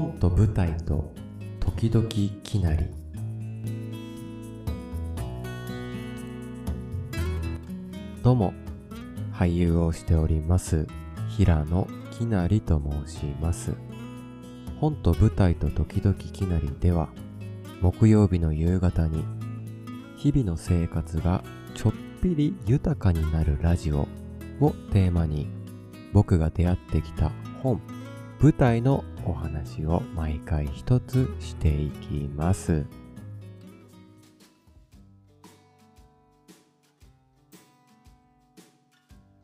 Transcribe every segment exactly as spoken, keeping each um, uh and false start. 本と舞台と時々きなり。どうも、俳優をしております平野きなりと申します。本と舞台と時々きなりでは、木曜日の夕方に日々の生活がちょっぴり豊かになるラジオをテーマに、僕が出会ってきた本、舞台のお話を毎回一つしていきます。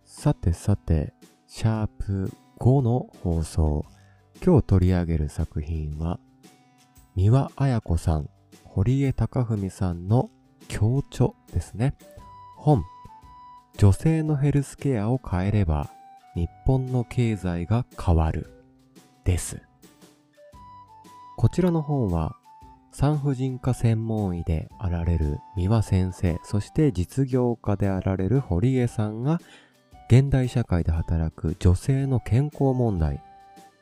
さてさて、シャープごの放送、今日取り上げる作品は三輪綾子さん、堀江貴文さんの共著ですね。本、女性のヘルスケアを変えれば日本の経済が変わるです。こちらの本は産婦人科専門医であられる三輪先生、そして実業家であられる堀江さんが、現代社会で働く女性の健康問題、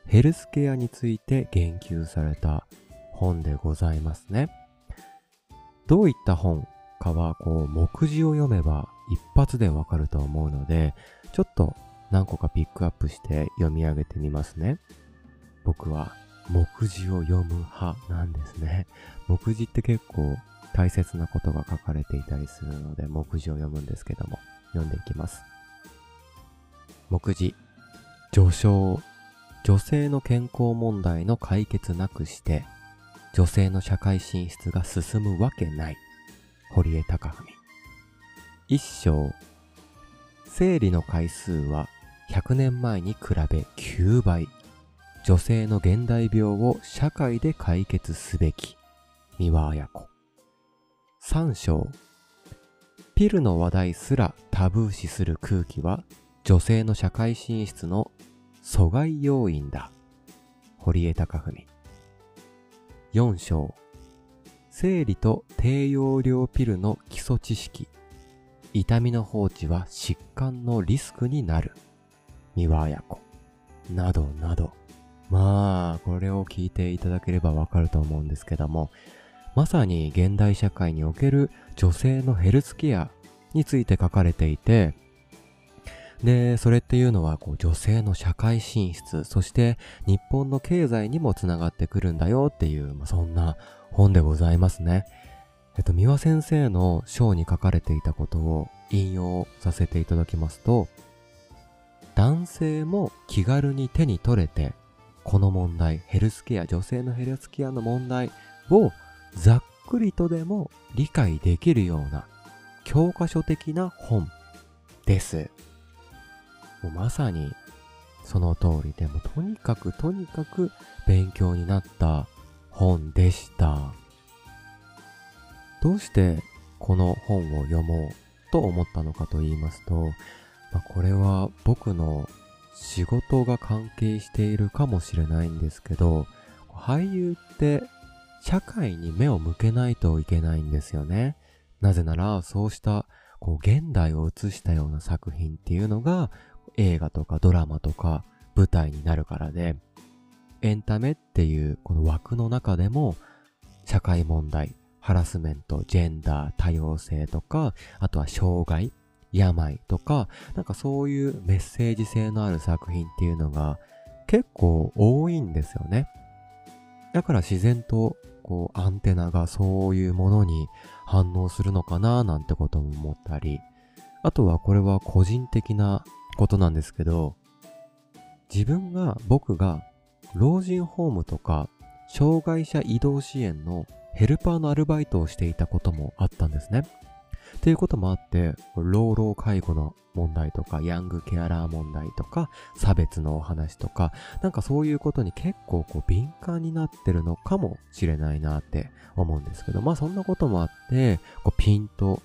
ヘルスケアについて言及された本でございますね。どういった本かは、こう目次を読めば一発でわかると思うので、ちょっと何個かピックアップして読み上げてみますね。僕は目次を読む派なんですね。目次って結構大切なことが書かれていたりするので、目次を読むんですけども、読んでいきます。目次、序章、女性の健康問題の解決なくして女性の社会進出が進むわけない、堀江貴文。一章、生理の回数はひゃくねんまえに比べきゅうばい、女性の現代病を社会で解決すべき、三輪綾子。三章、ピルの話題すらタブー視する空気は女性の社会進出の阻害要因だ、堀江貴文。よん章、生理と低用量ピルの基礎知識、痛みの放置は疾患のリスクになる、三輪綾子。などなど、まあこれを聞いていただければわかると思うんですけども、まさに現代社会における女性のヘルスケアについて書かれていて、でそれっていうのはこう女性の社会進出、そして日本の経済にもつながってくるんだよっていう、まあ、そんな本でございますね。えっと三輪先生の章に書かれていたことを引用させていただきますと、男性も気軽に手に取れてこの問題、ヘルスケア、女性のヘルスケアの問題をざっくりとでも理解できるような教科書的な本です。もうまさにその通りで、もとにかくとにかく勉強になった本でした。どうしてこの本を読もうと思ったのかと言いますと、まあ、これは僕の仕事が関係しているかもしれないんですけど、俳優って社会に目を向けないといけないんですよね。なぜなら、そうしたこう現代を映したような作品っていうのが映画とかドラマとか舞台になるからで、エンタメっていうこの枠の中でも社会問題、ハラスメント、ジェンダー、多様性とか、あとは障害、病とか、なんかそういうメッセージ性のある作品っていうのが結構多いんですよね。だから自然とこうアンテナがそういうものに反応するのかななんてことも思ったり、あとはこれは個人的なことなんですけど、自分が僕が老人ホームとか障害者移動支援のヘルパーのアルバイトをしていたこともあったんですね。っていうこともあって、老老介護の問題とかヤングケアラー問題とか差別のお話とか、なんかそういうことに結構こう敏感になってるのかもしれないなって思うんですけど、まあそんなこともあって、こうピンと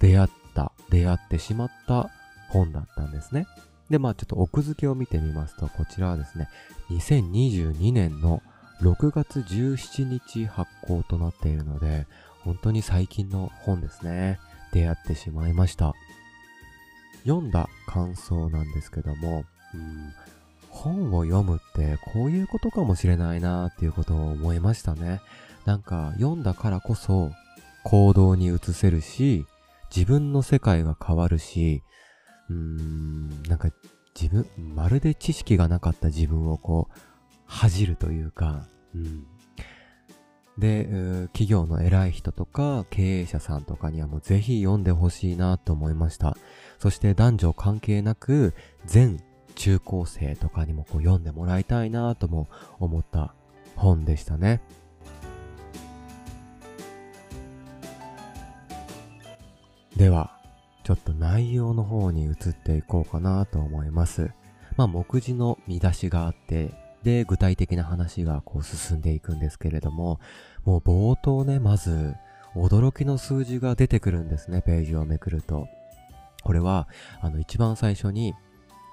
出会った出会ってしまった本だったんですね。でまあちょっと奥付けを見てみますと、こちらはですね、にせんにじゅうにねんのろくがつじゅうしちにち発行となっているので、本当に最近の本ですね。出会ってしまいました。読んだ感想なんですけども、うん、本を読むってこういうことかもしれないなっていうことを思いましたね。なんか読んだからこそ行動に移せるし、自分の世界が変わるし、うーん、なんか自分、まるで知識がなかった自分をこう恥じるというか、うん、で、企業の偉い人とか経営者さんとかにはもうぜひ読んでほしいなと思いました。そして男女関係なく全中高生とかにもこう読んでもらいたいなとも思った本でしたね。ではちょっと内容の方に移っていこうかなと思います。まあ目次の見出しがあって、で具体的な話がこう進んでいくんですけれども、もう冒頭ね、まず驚きの数字が出てくるんですね、ページをめくると。これはあの一番最初に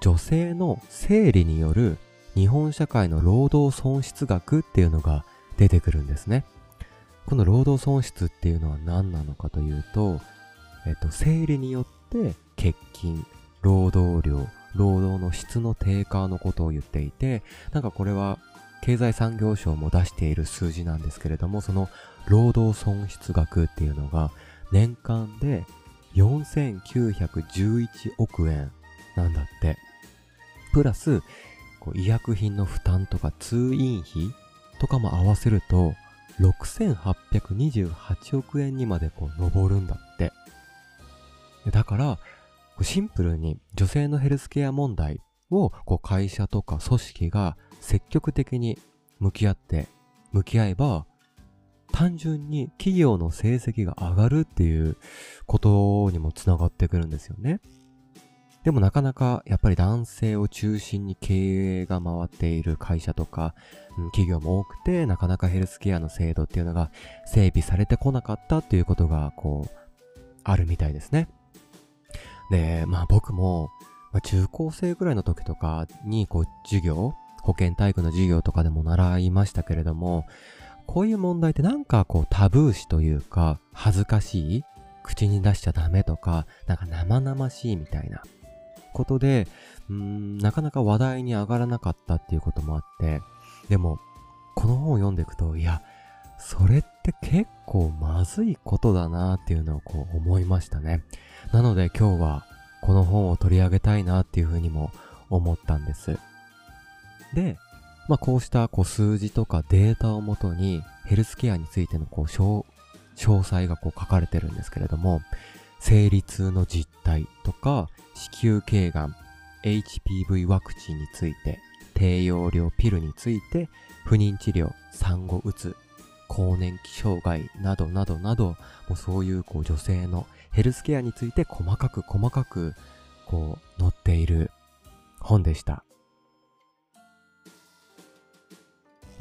女性の生理による日本社会の労働損失額っていうのが出てくるんですね。この労働損失っていうのは何なのかというと、えっと、生理によって欠勤、労働量、労働の質の低下のことを言っていて、なんかこれは経済産業省も出している数字なんですけれども、その労働損失額っていうのが年間でよんせんきゅうひゃくじゅういちおくえんなんだって。プラス、こう医薬品の負担とか通院費とかも合わせるとろくせんはっぴゃくにじゅうはちおくえんにまでこう上るんだって。だから、シンプルに女性のヘルスケア問題をこう会社とか組織が積極的に向き合って、向き合えば、単純に企業の成績が上がるっていうことにもつながってくるんですよね。でもなかなかやっぱり男性を中心に経営が回っている会社とか企業も多くて、なかなかヘルスケアの制度っていうのが整備されてこなかったっていうことがこう、あるみたいですね。で、まあ僕も、まあ、中高生ぐらいの時とかにこう授業、保健体育の授業とかでも習いましたけれども、こういう問題ってなんかこうタブー視というか恥ずかしい、口に出しちゃダメとか、なんか生々しいみたいなことで、うーん、なかなか話題に上がらなかったっていうこともあって、でもこの本を読んでいくと、いや、それって結構まずいことだなっていうのをこう思いましたね。なので今日はこの本を取り上げたいなっていうふうにも思ったんです。で、まあこうしたこう数字とかデータをもとにヘルスケアについてのこう詳細がこう書かれてるんですけれども、生理痛の実態とか子宮頸がん、エイチピーブイ ワクチンについて、低用量ピルについて、不妊治療、産後うつ、更年期障害などなどなど、もうそういうこう女性のヘルスケアについて細かく細かくこう載っている本でした。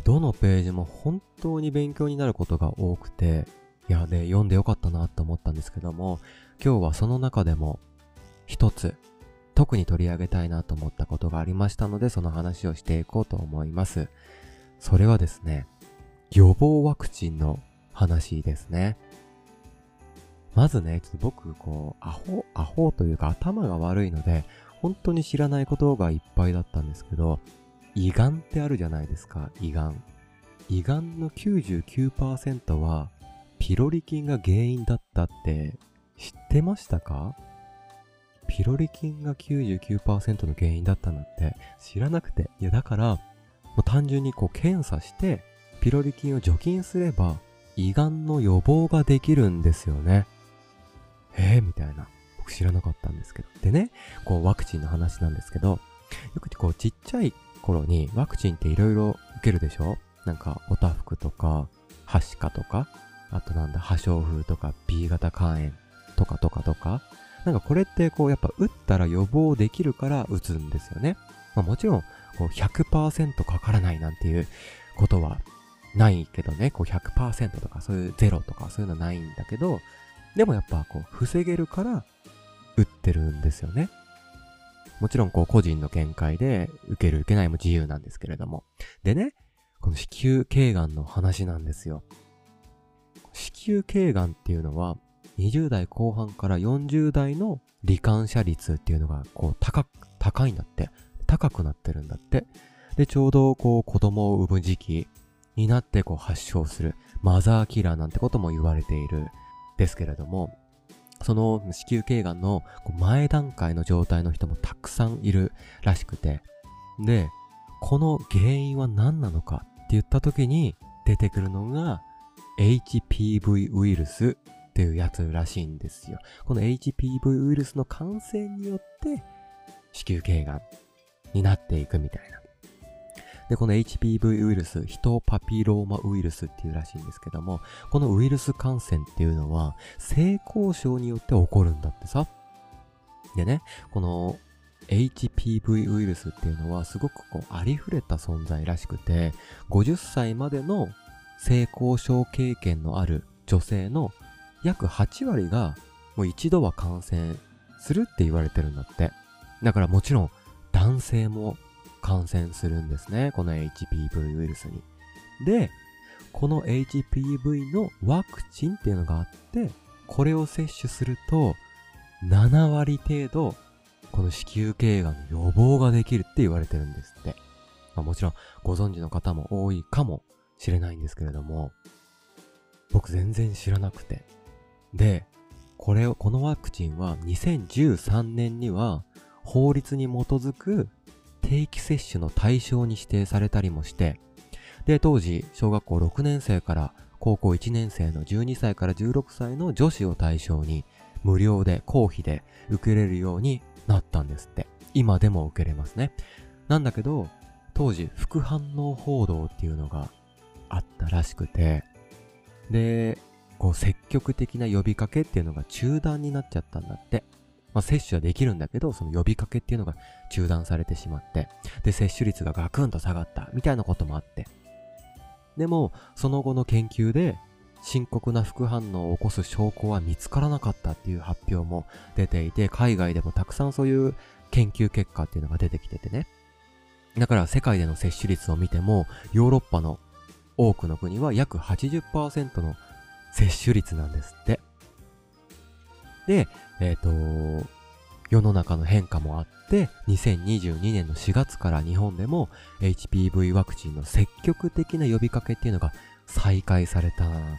どのページも本当に勉強になることが多くて、いやで読んでよかったなと思ったんですけども、今日はその中でも一つ特に取り上げたいなと思ったことがありましたので、その話をしていこうと思います。それはですね、予防ワクチンの話ですね。まずね、ちょっと僕、こう、アホ、アホというか頭が悪いので、本当に知らないことがいっぱいだったんですけど、胃がんってあるじゃないですか、胃がん。胃がんの きゅうじゅうきゅうパーセント は、ピロリ菌が原因だったって知ってましたか？ピロリ菌が きゅうじゅうきゅうパーセント の原因だったなんて知らなくて。いや、だから、もう単純にこう検査して、ピロリ菌を除菌すれば胃がんの予防ができるんですよね。えーみたいな。僕知らなかったんですけど。でね、こうワクチンの話なんですけど、よくこうちっちゃい頃にワクチンっていろいろ受けるでしょ？なんかおたふくとか、はしかとか、あとなんだ、破傷風とか ビー 型肝炎とかとかとか。なんかこれってこうやっぱ打ったら予防できるから打つんですよね。まあもちろんこう ひゃくパーセント かからないなんていうことはないけどね、こう ひゃくパーセント とかそういうゼロとかそういうのはないんだけど、でもやっぱこう防げるから打ってるんですよね。もちろんこう個人の見解で受ける受けないも自由なんですけれども。でね、この子宮頸がんの話なんですよ。子宮頸がんっていうのはにじゅうだいこうはんからよんじゅうだいの罹患者率っていうのがこう高、高いんだって。高くなってるんだって。で、ちょうどこう子供を産む時期になってこう発症するマザーキラーなんてことも言われているですけれども、その子宮頸がんの前段階の状態の人もたくさんいるらしくて、で、この原因は何なのかって言った時に出てくるのが エイチピーブイ ウイルスっていうやつらしいんですよ。この エイチピーブイ ウイルスの感染によって子宮頸がんになっていくみたいな。で、この エイチピーブイ ウイルス、ヒトパピローマウイルスっていうらしいんですけども、このウイルス感染っていうのは性交渉によって起こるんだってさ。でね、この エイチピーブイ ウイルスっていうのはすごくこうありふれた存在らしくて、ごじゅっさいまでの性交渉経験のある女性の約はちわりがもう一度は感染するって言われてるんだって。だからもちろん男性も感染するんですね、この エイチピーブイ ウイルスに。で、この エイチピーブイ のワクチンっていうのがあって、これを接種するとななわり程度、この子宮頸がんの予防ができるって言われてるんですって。まあ、もちろんご存知の方も多いかもしれないんですけれども、僕全然知らなくて。で、これを、このワクチンはにせんじゅうさんねんには法律に基づく定期接種の対象に指定されたりもして、で、当時、小学校ろくねんせいから高校いちねんせいのじゅうにさいからじゅうろくさいの女子を対象に無料で、公費で受けれるようになったんですって。今でも受けれますね。なんだけど、当時、副反応報道っていうのがあったらしくて、で、こう積極的な呼びかけっていうのが中断になっちゃったんだって。まあ、接種はできるんだけど、その呼びかけっていうのが中断されてしまって、で、接種率がガクンと下がった、みたいなこともあって。でも、その後の研究で、深刻な副反応を起こす証拠は見つからなかったっていう発表も出ていて、海外でもたくさんそういう研究結果っていうのが出てきててね。だから、世界での接種率を見ても、ヨーロッパの多くの国は約 はちじゅっパーセント の接種率なんですって。で、えーと、世の中の変化もあって、にせんにじゅうにねんのしがつから日本でも エイチピーブイ ワクチンの積極的な呼びかけっていうのが再開されたん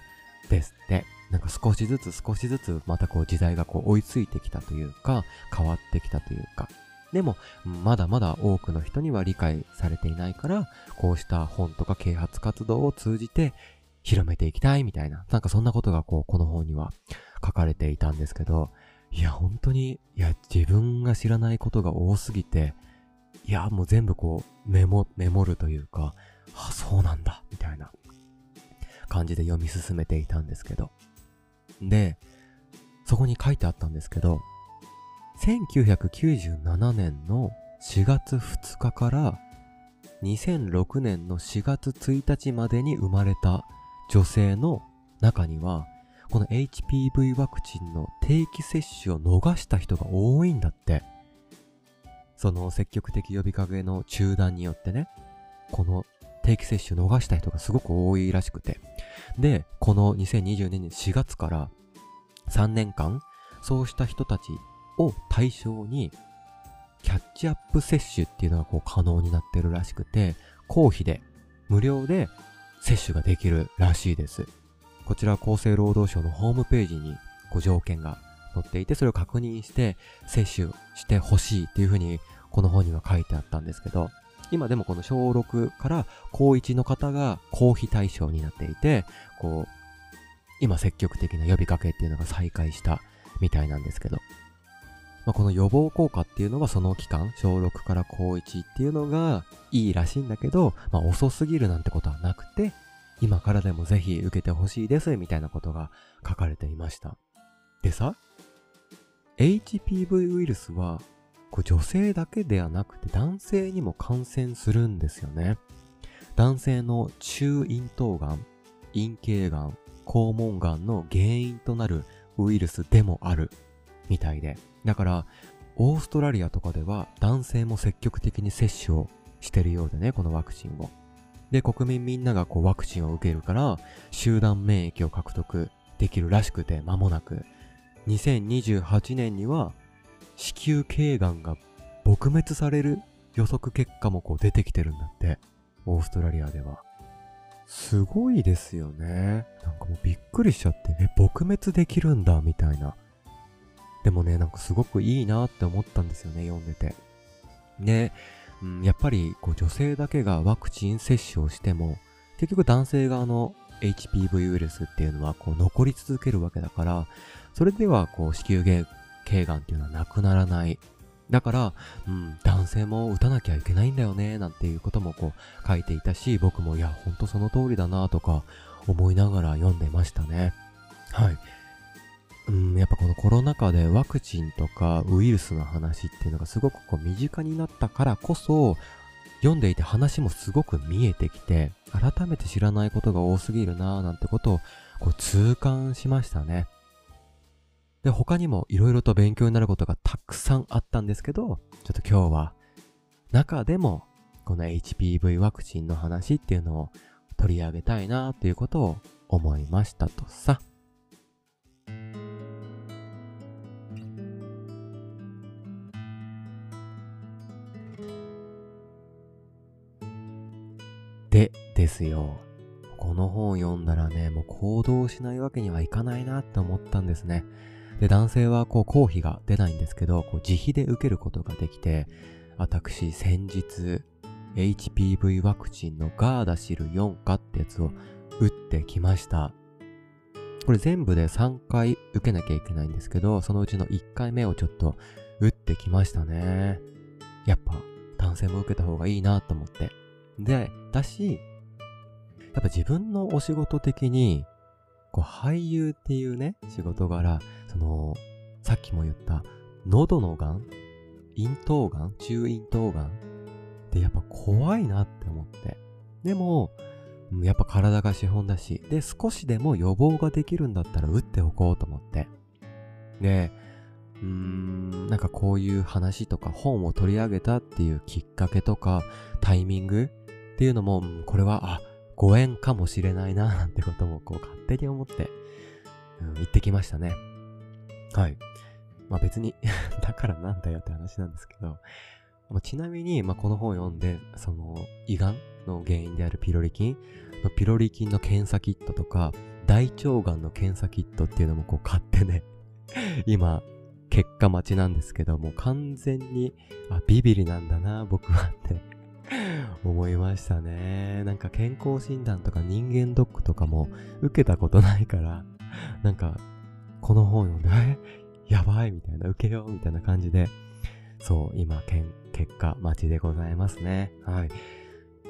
ですって。なんか少しずつ少しずつまたこう時代がこう追いついてきたというか、変わってきたというか。でも、まだまだ多くの人には理解されていないから、こうした本とか啓発活動を通じて広めていきたいみたいな、なんかそんなことがこう、この本には書かれていたんですけど、いや本当に、いや自分が知らないことが多すぎて、いやもう全部こうメモ、メモるというか、あ、そうなんだ、みたいな感じで読み進めていたんですけど。で、そこに書いてあったんですけど、せんきゅうひゃくきゅうじゅうななねんのしがつふつかからにせんろくねんのしがつついたちまでに生まれた女性の中には、この エイチピーブイ ワクチンの定期接種を逃した人が多いんだって。その積極的呼びかけの中断によってね、この定期接種を逃した人がすごく多いらしくて。で、このにせんにじゅうにねんしがつからさんねんかん、そうした人たちを対象にキャッチアップ接種っていうのがこう可能になってるらしくて、公費で、無料で接種ができるらしいです。こちら厚生労働省のホームページにご条件が載っていて、それを確認して接種してほしいっていうふうにこの本には書いてあったんですけど、今でもこの小ろくから高いちの方が公費対象になっていて、こう、今積極的な呼びかけっていうのが再開したみたいなんですけど、まあ、この予防効果っていうのはその期間、小ろくから高いちっていうのがいいらしいんだけど、まあ、遅すぎるなんてことはなくて、今からでもぜひ受けてほしいですみたいなことが書かれていました。でさ、エイチピーブイ ウイルスはこう女性だけではなくて男性にも感染するんですよね。男性の中咽頭がん、陰茎がん、肛門がんの原因となるウイルスでもあるみたいで。だから、オーストラリアとかでは男性も積極的に接種をしてるようでね、このワクチンを。で、国民みんながこうワクチンを受けるから、集団免疫を獲得できるらしくて、間もなく。にせんにじゅうはちねんには、子宮頸がんが撲滅される予測結果もこう出てきてるんだって、オーストラリアでは。すごいですよね。なんかもうびっくりしちゃって、え、撲滅できるんだ、みたいな。でもね、なんかすごくいいなって思ったんですよね、読んでて。ね、うん、やっぱりこう女性だけがワクチン接種をしても、結局男性側の エイチピーブイ ウイルスっていうのはこう残り続けるわけだから、それではこう子宮頸がんっていうのはなくならない。だから、うん、男性も打たなきゃいけないんだよね、なんていうこともこう書いていたし、僕もいや、ほんとその通りだなとか思いながら読んでましたね。はい。うん、やっぱこのコロナ禍でワクチンとかウイルスの話っていうのがすごくこう身近になったからこそ、読んでいて話もすごく見えてきて、改めて知らないことが多すぎるなぁなんてことをこう痛感しましたね。で、他にも色々と勉強になることがたくさんあったんですけど、ちょっと今日は中でもこの エイチピーブイ ワクチンの話っていうのを取り上げたいなということを思いましたとさ。で、ですよ。この本読んだらね、もう行動しないわけにはいかないなって思ったんですね。で、男性はこう公費が出ないんですけど、こう自費で受けることができて、私先日 エイチピーブイ ワクチンのガーダシルよん価ってやつを打ってきました。これ全部でさんかい受けなきゃいけないんですけど、そのうちのいっかいめをちょっと打ってきましたね。やっぱ男性も受けた方がいいなと思って。で、だし、やっぱ自分のお仕事的にこう俳優っていうね、仕事柄、その、さっきも言った、喉のがん、咽頭がん、中咽頭がんってやっぱ怖いなって思って。でも、やっぱ体が資本だし、で、少しでも予防ができるんだったら打っておこうと思って。で、うーん、なんかこういう話とか本を取り上げたっていうきっかけとか、タイミングっていうのも、これは、あ、ご縁かもしれないななんてこともこう勝手に思って、うん、言ってきましたね。はい。まあ別に、だからなんだよって話なんですけど、まあ、ちなみに、まあこの本を読んで、その胃がんの原因であるピロリ菌、ピロリ菌の検査キットとか、大腸がんの検査キットっていうのもこう買ってね、今、結果待ちなんですけど、もう完全に、あ、ビビリなんだな、僕はって。思いましたね。なんか健康診断とか人間ドックとかも受けたことないから、なんかこの本読んで、え、やばいみたいな、受けようみたいな感じで、そう、今、結果待ちでございますね。はい。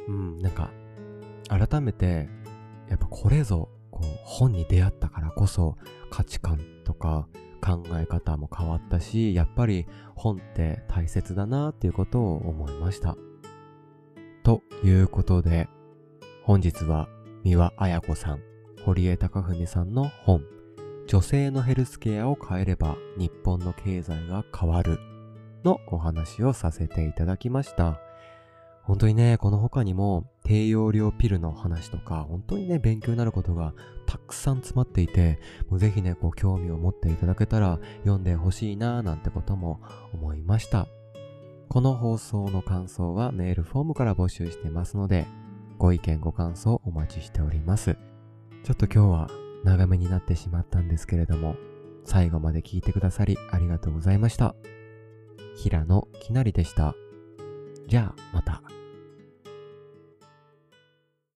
うん、なんか改めて、やっぱこれぞ、こう、本に出会ったからこそ価値観とか考え方も変わったし、やっぱり本って大切だなっていうことを思いました。ということで、本日は三輪彩子さん、堀江貴文さんの本、女性のヘルスケアを変えれば日本の経済が変わるのお話をさせていただきました。本当にね、この他にも低用量ピルの話とか、本当にね、勉強になることがたくさん詰まっていて、もうぜひね、こう興味を持っていただけたら読んでほしいなぁなんてことも思いました。この放送の感想はメールフォームから募集してますので、ご意見ご感想お待ちしております。ちょっと今日は長めになってしまったんですけれども、最後まで聞いてくださりありがとうございました。平野きなりでした。じゃあまた。